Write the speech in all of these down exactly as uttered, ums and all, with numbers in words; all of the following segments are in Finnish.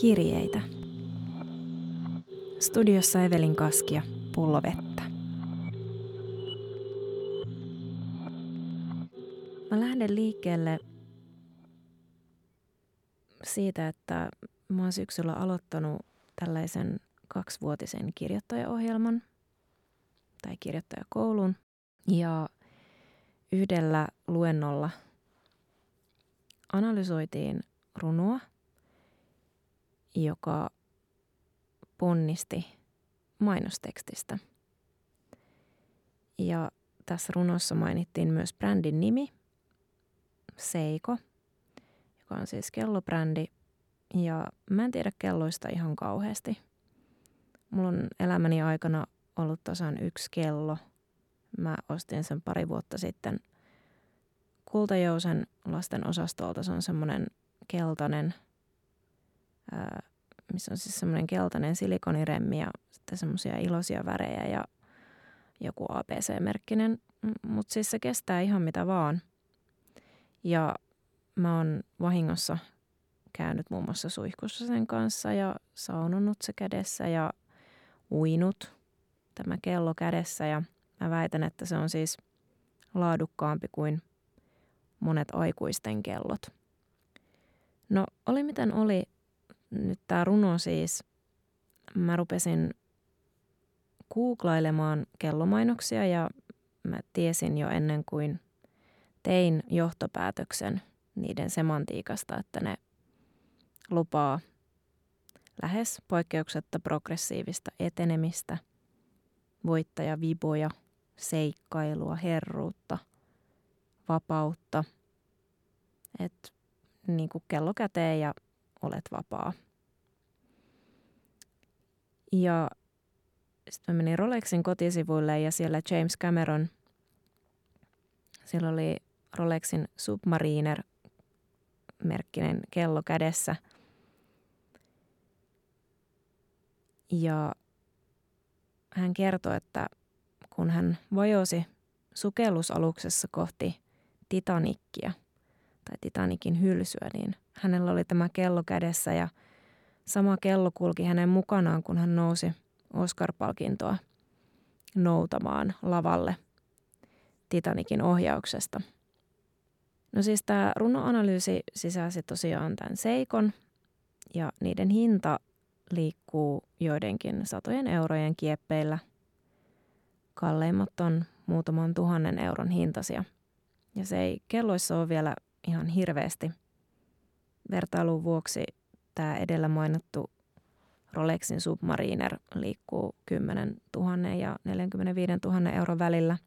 kirjeitä. Studiossa Evelin Kaskia, pullo vettä. Mä lähden liikkeelle siitä, että mä oon syksyllä aloittanut tällaisen kaksivuotisen kirjoittajaohjelman tai kirjoittajakoulun. Ja yhdellä luennolla analysoitiin runoa, joka ponnisti mainostekstistä. Ja tässä runossa mainittiin myös brändin nimi, Seiko, joka on siis kellobrändi. Ja mä en tiedä kelloista ihan kauheasti. Mulla on elämäni aikana ollut tasan yksi kello. Mä ostin sen pari vuotta sitten Kultajousen lasten osastolta. Se on semmoinen keltainen, ää, missä on siis semmoinen keltainen silikoniremmi ja sitten semmoisia iloisia värejä ja joku A B C-merkkinen. Mutta siis se kestää ihan mitä vaan. Ja mä oon vahingossa käynyt muun muassa suihkussa sen kanssa ja saunonut se kädessä ja uinut tämä kello kädessä. Ja mä väitän, että se on siis laadukkaampi kuin monet aikuisten kellot. No oli miten oli, nyt tää runo siis, mä rupesin googlailemaan kellomainoksia ja mä tiesin jo ennen kuin tein johtopäätöksen niiden semantiikasta, että ne lupaa lähes poikkeuksetta progressiivista etenemistä, voittajaviboja, seikkailua, herruutta, vapautta. Että niin kuin kello käteen ja olet vapaa. Ja sitten menin Rolexin kotisivuille ja siellä James Cameron, siellä oli Rolexin Submariner-merkkinen kello kädessä. Ja hän kertoi, että kun hän vajosi sukellusaluksessa kohti Titanicia tai Titanicin hylsyä, niin hänellä oli tämä kello kädessä ja sama kello kulki hänen mukanaan, kun hän nousi Oscar-palkintoa noutamaan lavalle Titanicin ohjauksesta. No siis tämä runoanalyysi sisälsi tosiaan tämän Seikon ja niiden hinta liikkuu joidenkin satojen eurojen kieppeillä. Kalleimmat on muutaman tuhannen euron hintaisia. Ja se ei kelloissa ole vielä ihan hirveästi. Vertailun vuoksi tämä edellä mainittu Rolexin Submariner liikkuu kymmenen tuhatta ja neljäkymmentäviisi tuhatta euron välillä.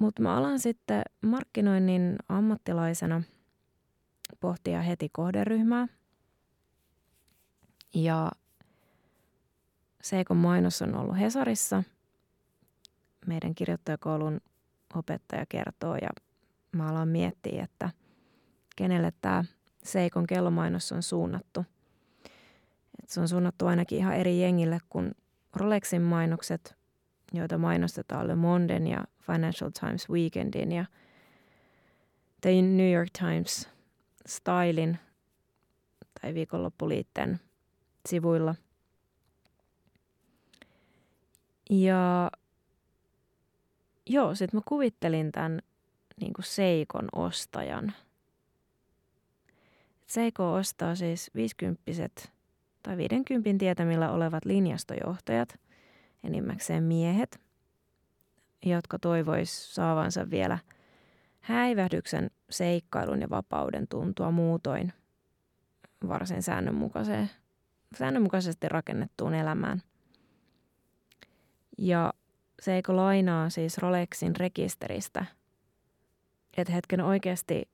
Mutta mä alan sitten markkinoinnin ammattilaisena pohtia heti kohderyhmää. Ja Seikon mainos on ollut Hesarissa. Meidän kirjoittajakoulun opettaja kertoo ja mä alan miettiä, että kenelle tämä Seikon kellomainos on suunnattu. Et se on suunnattu ainakin ihan eri jengille kuin Rolexin mainokset, joita mainostetaan Le Monden ja Financial Times Weekendin ja The New York Times Stylin tai viikonloppuliitteen sivuilla. Ja joo, sit mä kuvittelin tämän niin kuin Seikon ostajan. Seiko ostaa siis viisikymppiset tai viidenkympin tietämillä olevat linjastojohtajat, enimmäkseen miehet, jotka toivois saavansa vielä häivähdyksen, seikkailun ja vapauden tuntua muutoin varsin säännönmukaiseen, säännönmukaisesti rakennettuun elämään. Ja Seiko lainaa siis Rolexin rekisteristä, että hetken oikeasti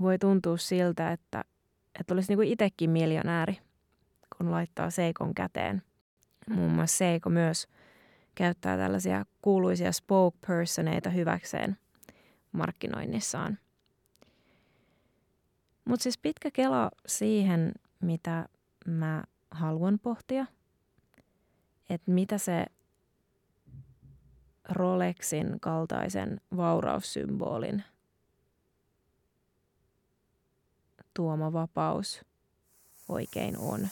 voi tuntua siltä, että, että olisi niin kuin itsekin miljonääri, kun laittaa Seikon käteen. Muun muassa Seiko myös käyttää tällaisia kuuluisia spokepersoneita hyväkseen markkinoinnissaan. Mutta siis pitkä kela siihen, mitä mä haluan pohtia, että mitä se Rolexin kaltaisen vauraussymbolin tuoma vapaus oikein on.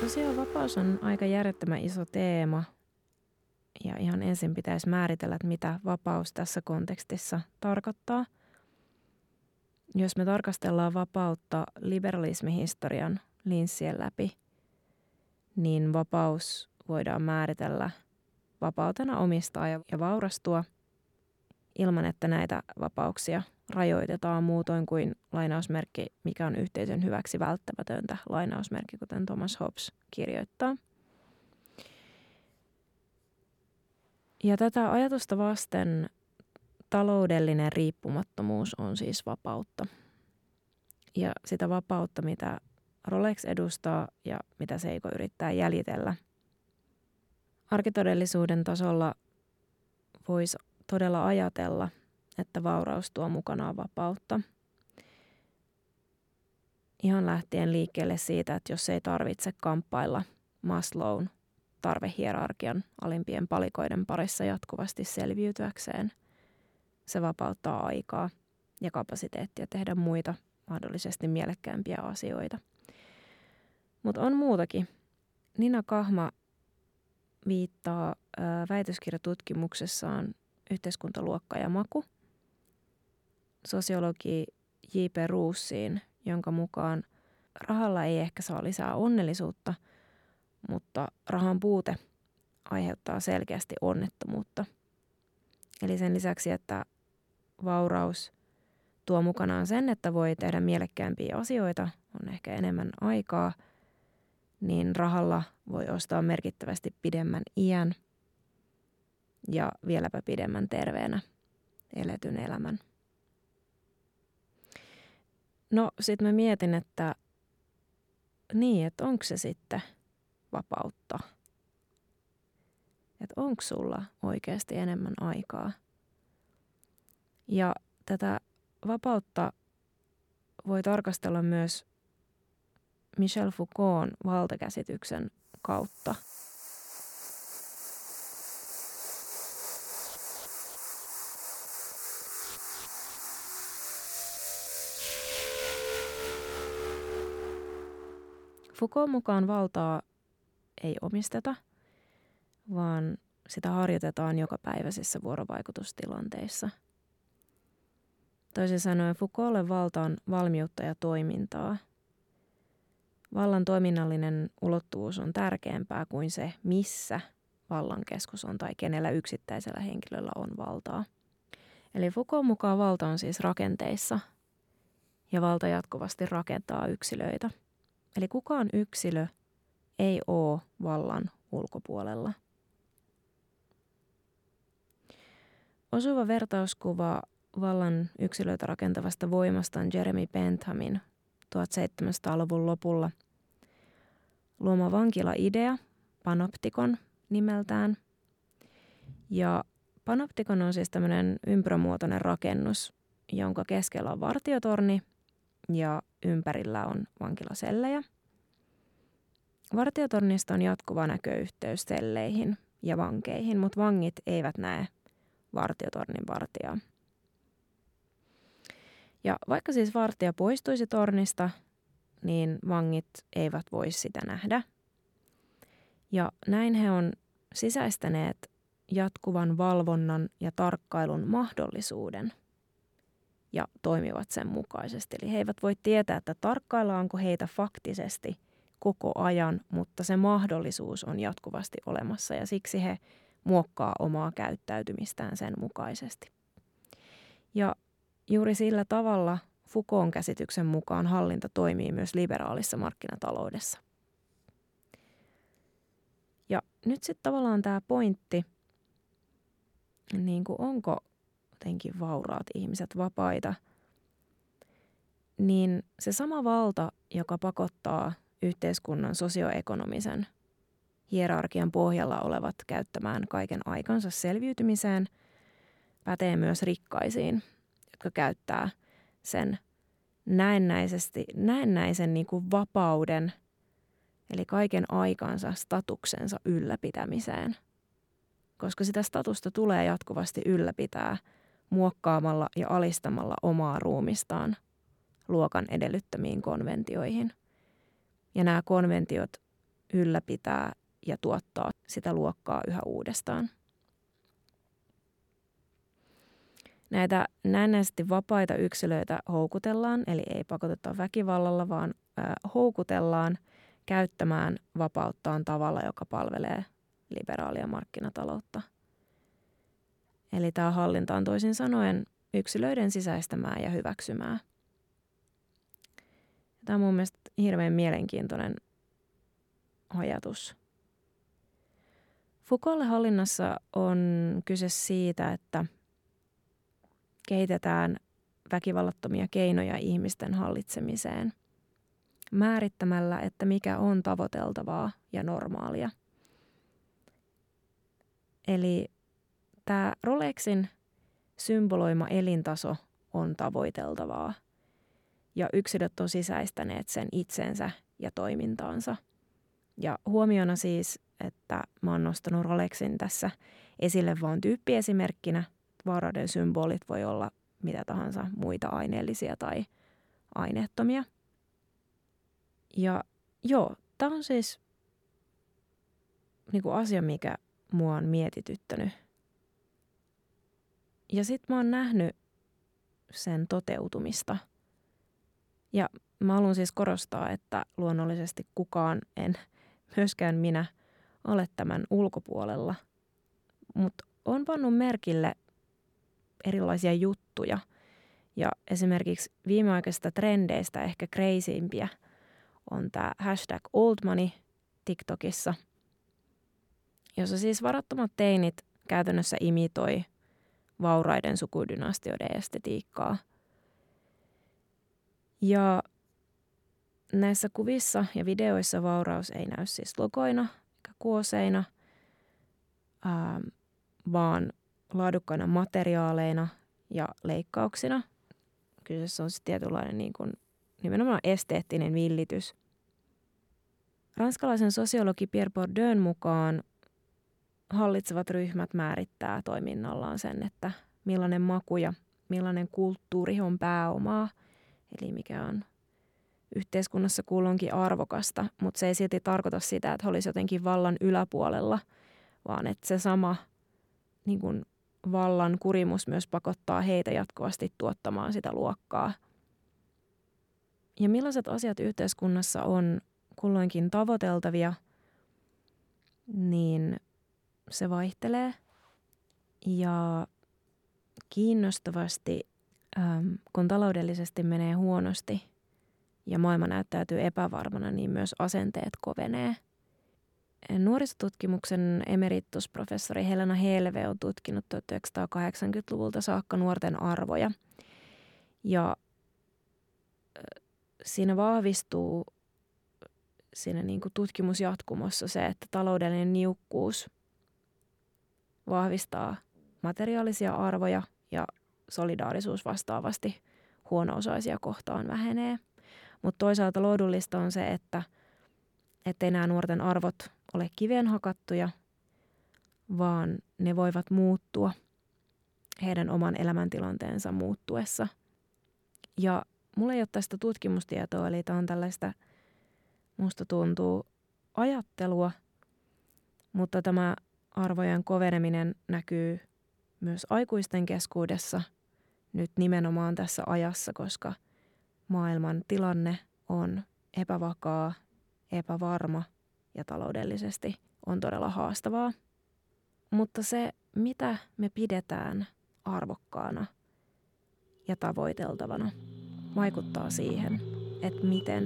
Tosiaan vapaus on aika järjettömän iso teema. Ja ihan ensin pitäisi määritellä, että mitä vapaus tässä kontekstissa tarkoittaa. Jos me tarkastellaan vapautta liberalismihistorian linssien läpi, niin vapaus voidaan määritellä vapautena omistaa ja vaurastua ilman, että näitä vapauksia rajoitetaan muutoin kuin lainausmerkki, mikä on yhteisön hyväksi välttämätöntä lainausmerkki, kuten Thomas Hobbes kirjoittaa. Ja tätä ajatusta vasten taloudellinen riippumattomuus on siis vapautta. Ja sitä vapautta, mitä Rolex edustaa ja mitä Seiko yrittää jäljitellä. Arkitodellisuuden tasolla voisi todella ajatella, että vauraus tuo mukanaan vapautta. Ihan lähtien liikkeelle siitä, että jos ei tarvitse kamppailla Maslown tarvehierarkian alimpien palikoiden parissa jatkuvasti selviytyäkseen, se vapauttaa aikaa ja kapasiteettia tehdä muita, mahdollisesti mielekkäämpiä asioita. Mutta on muutakin. Nina Kahma viittaa väitöskirjatutkimuksessaan yhteiskuntaluokka ja maku sosiologi J P Roosiin, jonka mukaan rahalla ei ehkä saa lisää onnellisuutta, mutta rahan puute aiheuttaa selkeästi onnettomuutta. Eli sen lisäksi, että vauraus tuo mukanaan sen, että voi tehdä mielekkäämpiä asioita, on ehkä enemmän aikaa, niin rahalla voi ostaa merkittävästi pidemmän iän ja vieläpä pidemmän terveenä eletyn elämän. No sit mä mietin, että niin, että onko se sitten vapautta? Että onko sulla oikeasti enemmän aikaa? Ja tätä vapautta voi tarkastella myös Michel Foucaultin valtakäsityksen kautta. Foucaultin mukaan valtaa ei omisteta, vaan sitä harjoitetaan jokapäiväisissä vuorovaikutustilanteissa. Toisin sanoen Foucaultille valta on valmiutta ja toimintaa. Vallan toiminnallinen ulottuvuus on tärkeämpää kuin se, missä vallan keskus on tai kenellä yksittäisellä henkilöllä on valtaa. Eli Foucaultin mukaan valta on siis rakenteissa ja valta jatkuvasti rakentaa yksilöitä. Eli kukaan yksilö ei ole vallan ulkopuolella. Osuva vertauskuva vallan yksilöitä rakentavasta voimasta on Jeremy Benthamin seitsemäntoistasadan luvun lopulla luoma vankila-idea, Panoptikon nimeltään. Ja Panoptikon on siis tämmöinen ympyrämuotoinen rakennus, jonka keskellä on vartiotorni ja ympärillä on vankilasellejä. Vartiotornista on jatkuva näköyhteys selleihin ja vankeihin, mutta vangit eivät näe vartiotornin vartijaa. Ja vaikka siis vartija poistuisi tornista, niin vangit eivät voi sitä nähdä. Ja näin he on sisäistäneet jatkuvan valvonnan ja tarkkailun mahdollisuuden ja toimivat sen mukaisesti. Eli he eivät voi tietää, että tarkkaillaanko heitä faktisesti koko ajan, mutta se mahdollisuus on jatkuvasti olemassa ja siksi he muokkaa omaa käyttäytymistään sen mukaisesti. Ja juuri sillä tavalla Foucaultin käsityksen mukaan hallinta toimii myös liberaalissa markkinataloudessa. Ja nyt sitten tavallaan tämä pointti, niin kuin onko jotenkin vauraat ihmiset vapaita, niin se sama valta, joka pakottaa yhteiskunnan sosioekonomisen hierarkian pohjalla olevat käyttämään kaiken aikansa selviytymiseen, pätee myös rikkaisiin, jotka käyttää sen näennäisesti, näennäisen niin kuin vapauden eli kaiken aikansa statuksensa ylläpitämiseen, koska sitä statusta tulee jatkuvasti ylläpitää muokkaamalla ja alistamalla omaa ruumistaan luokan edellyttämiin konventioihin. Ja nämä konventiot ylläpitää ja tuottaa sitä luokkaa yhä uudestaan. Näitä näennäisesti vapaita yksilöitä houkutellaan, eli ei pakoteta väkivallalla, vaan äh, houkutellaan käyttämään vapauttaan tavalla, joka palvelee liberaalia markkinataloutta. Eli tämä hallinta on toisin sanoen yksilöiden sisäistämää ja hyväksymää. Tämä on mun mielestä hirveän mielenkiintoinen ajatus. Foucault'lle hallinnassa on kyse siitä, että kehitetään väkivallattomia keinoja ihmisten hallitsemiseen määrittämällä, että mikä on tavoiteltavaa ja normaalia. Eli tämä Rolexin symboloima elintaso on tavoiteltavaa ja yksilöt on sisäistäneet sen itsensä ja toimintaansa. Ja huomiona siis, että mä oon nostanut Rolexin tässä esille vaan tyyppiesimerkkinä. Vaurauden symbolit voi olla mitä tahansa muita aineellisia tai aineettomia. Ja joo, tämä on siis niinku asia, mikä mua on mietityttänyt. Ja sit mä oon nähnyt sen toteutumista. Ja mä haluan siis korostaa, että luonnollisesti kukaan, en myöskään minä, ole tämän ulkopuolella. Mutta oon pannut merkille erilaisia juttuja. Ja esimerkiksi viimeaikaisista trendeistä ehkä kreisimpiä on tämä hashtag old money TikTokissa, jossa siis varattomat teinit käytännössä imitoi vauraiden sukudynastioiden estetiikkaa. Ja näissä kuvissa ja videoissa vauraus ei näy siis logoina eikä kuoseina, ää, vaan laadukkaina materiaaleina ja leikkauksina. Kyseessä on siis tietynlainen niin kuin, nimenomaan esteettinen villitys. Ranskalaisen sosiologi Pierre Bourdieun mukaan hallitsevat ryhmät määrittää toiminnallaan sen, että millainen maku ja millainen kulttuuri on pääomaa, eli mikä on yhteiskunnassa kulloinkin arvokasta, mutta se ei silti tarkoita sitä, että olisi jotenkin vallan yläpuolella, vaan että se sama niin kuin vallan kurimus myös pakottaa heitä jatkuvasti tuottamaan sitä luokkaa. Ja millaiset asiat yhteiskunnassa on kulloinkin tavoiteltavia, niin se vaihtelee. Ja kiinnostavasti, kun taloudellisesti menee huonosti ja maailma näyttäytyy epävarmana, niin myös asenteet kovenee. Nuorisotutkimuksen emeritusprofessori Helena Helve on tutkinut tuhatyhdeksänsataakahdeksankymmentäluvulta saakka nuorten arvoja. Ja siinä vahvistuu siinä niin kuin tutkimusjatkumossa se, että taloudellinen niukkuus vahvistaa materiaalisia arvoja ja solidaarisuus vastaavasti huono-osaisia kohtaan vähenee. Mutta toisaalta lohdullista on se, että ettei nämä nuorten arvot ole kiveen hakattuja, vaan ne voivat muuttua heidän oman elämäntilanteensa muuttuessa. Ja mulla ei ole tästä tutkimustietoa, eli tämä on tällaista, musta tuntuu, ajattelua, mutta tämä arvojen koveneminen näkyy myös aikuisten keskuudessa nyt nimenomaan tässä ajassa, koska maailman tilanne on epävakaa, epävarma ja taloudellisesti on todella haastavaa. Mutta se, mitä me pidetään arvokkaana ja tavoiteltavana, vaikuttaa siihen, että miten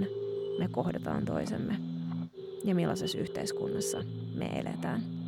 me kohdataan toisemme ja millaisessa yhteiskunnassa me eletään.